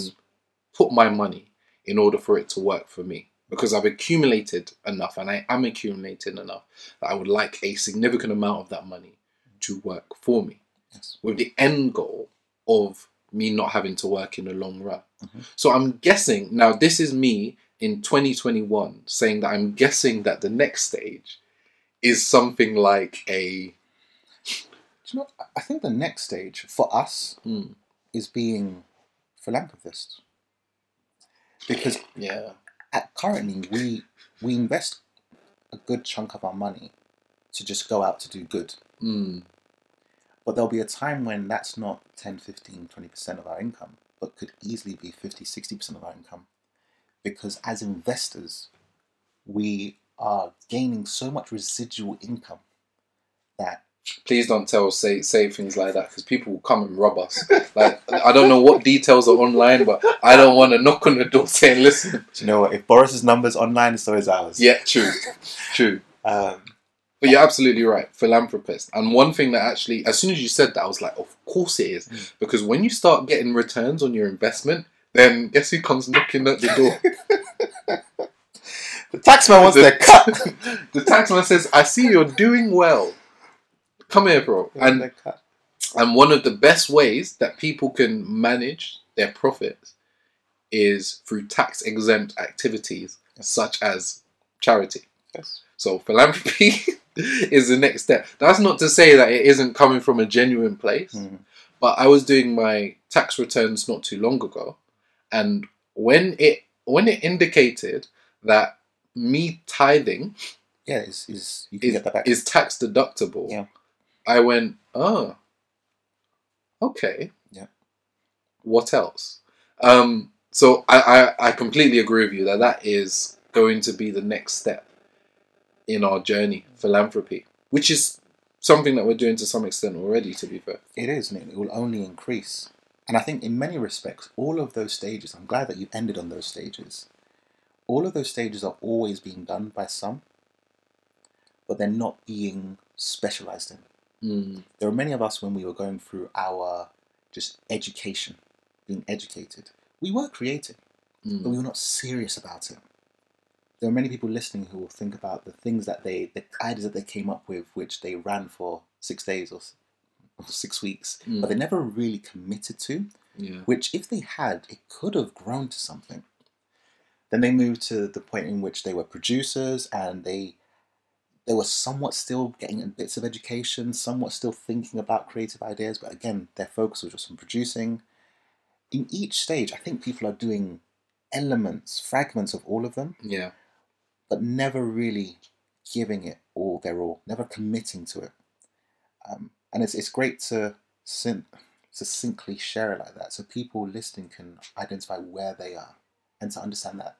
put my money in order for it to work for me. Because I've accumulated enough, and I am accumulating enough, that I would like a significant amount of that money to work for me. Yes. With the end goal of me not having to work in the long run. Mm-hmm. So I'm guessing, now this is me in twenty twenty-one, saying that I'm guessing that the next stage is something like a... Do you know, I think the next stage for us mm. is being philanthropists, because yeah, at currently we we invest a good chunk of our money to just go out to do good. Mm. But there'll be a time when that's not ten, fifteen, twenty percent of our income, but could easily be fifty, sixty percent of our income, because as investors, we are gaining so much residual income that... Please don't tell, say say things like that, because people will come and rob us. Like, I don't know what details are online, but I don't want to knock on the door saying, listen. Do you know what? If Boris's number's online, so is ours. Yeah, true. True. Um, but you're absolutely right. Philanthropist. And one thing that actually, as soon as you said that, I was like, of course it is. Because when you start getting returns on your investment, then guess who comes knocking at the door? The taxman wants their cut. The taxman says, I see you're doing well. Come here, bro. And, and one of the best ways that people can manage their profits is through tax-exempt activities, yes. such as charity. Yes. So philanthropy is the next step. That's not to say that it isn't coming from a genuine place, mm-hmm. but I was doing my tax returns not too long ago, and when it when it indicated that me tithing yeah, is is you can get that back. Is tax deductible, yeah. I went, oh, okay. Yeah. What else? Um, so I, I, I completely agree with you that that is going to be the next step in our journey, philanthropy, which is something that we're doing to some extent already, to be fair. It is, and it will only increase. And I think in many respects, all of those stages, I'm glad that you ended on those stages. All of those stages are always being done by some, but they're not being specialised in. Mm. There were many of us when we were going through our just education, being educated. We were creative, mm. but we were not serious about it. There are many people listening who will think about the things that they, the ideas that they came up with, which they ran for six days or, or six weeks, mm. but they never really committed to, yeah. which if they had, it could have grown to something. Then they moved to the point in which they were producers and they... They were somewhat still getting bits of education, somewhat still thinking about creative ideas, but again, their focus was just on producing. In each stage, I think people are doing elements, fragments of all of them, yeah, but never really giving it all their all, never committing to it. Um, and it's it's great to syn- succinctly share it like that, so people listening can identify where they are and to understand that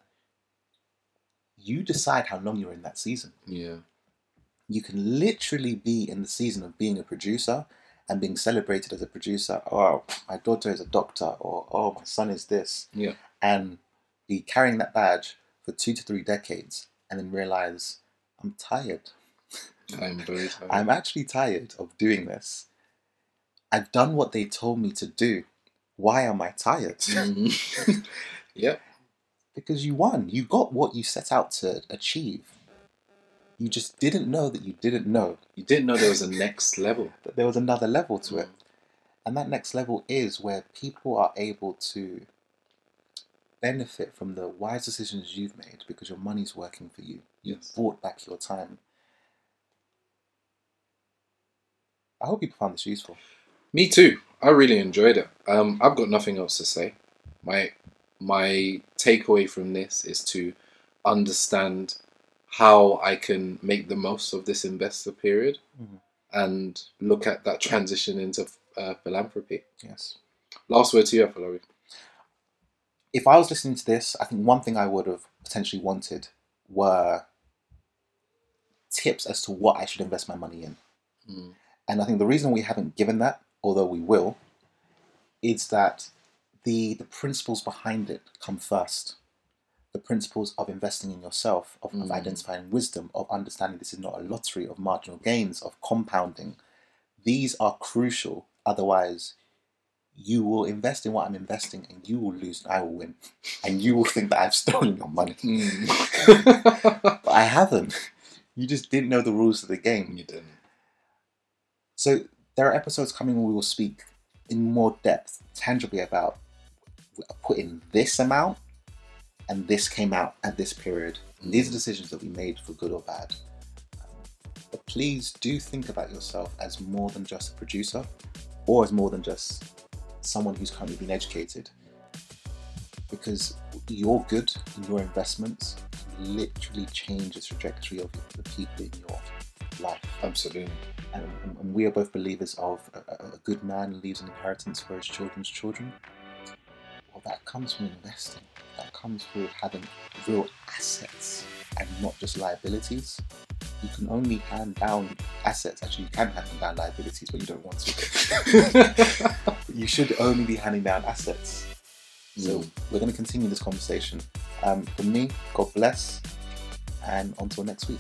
you decide how long you're in that season. Yeah, you can literally be in the season of being a producer and being celebrated as a producer. Oh, my daughter is a doctor, or oh, my son is this. Yeah, and be carrying that badge for two to three decades, and then realize I'm tired. I'm very tired. I'm actually tired of doing this. I've done what they told me to do. Why am I tired? Mm-hmm. Yeah, because you won. You got what you set out to achieve. You just didn't know that you didn't know. You didn't know there was a next level. That there was another level to it. And that next level is where people are able to benefit from the wise decisions you've made because your money's working for you. You've yes. bought back your time. I hope people found this useful. Me too. I really enjoyed it. Um, I've got nothing else to say. My, my takeaway from this is to understand how I can make the most of this investor period, mm-hmm. and look at that transition into uh, philanthropy. Yes. Last word to you, Afolabi. If I was listening to this, I think one thing I would have potentially wanted were tips as to what I should invest my money in. Mm. And I think the reason we haven't given that, although we will, is that the the principles behind it come first. The principles of investing in yourself, of, mm. of identifying wisdom, of understanding this is not a lottery, of marginal gains, of compounding. These are crucial. Otherwise, you will invest in what I'm investing and you will lose and I will win. And you will think that I've stolen your money. Mm. But I haven't. You just didn't know the rules of the game. You didn't. So there are episodes coming where we will speak in more depth, tangibly about putting this amount, and this came out at this period. And these are decisions that we made for good or bad. But please do think about yourself as more than just a producer, or as more than just someone who's currently been educated. Because your good and your investments can literally change the trajectory of the people in your life. Absolutely. And, and we are both believers of a, a good man leaves an inheritance for his children's children. Well, that comes from investing. That comes through having real assets and not just liabilities. You can only hand down assets. Actually, you can hand down liabilities, but you don't want to. You should only be handing down assets. Mm. So we're going to continue this conversation. Um, for me, God bless. And until next week.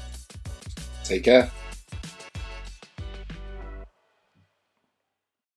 Take care.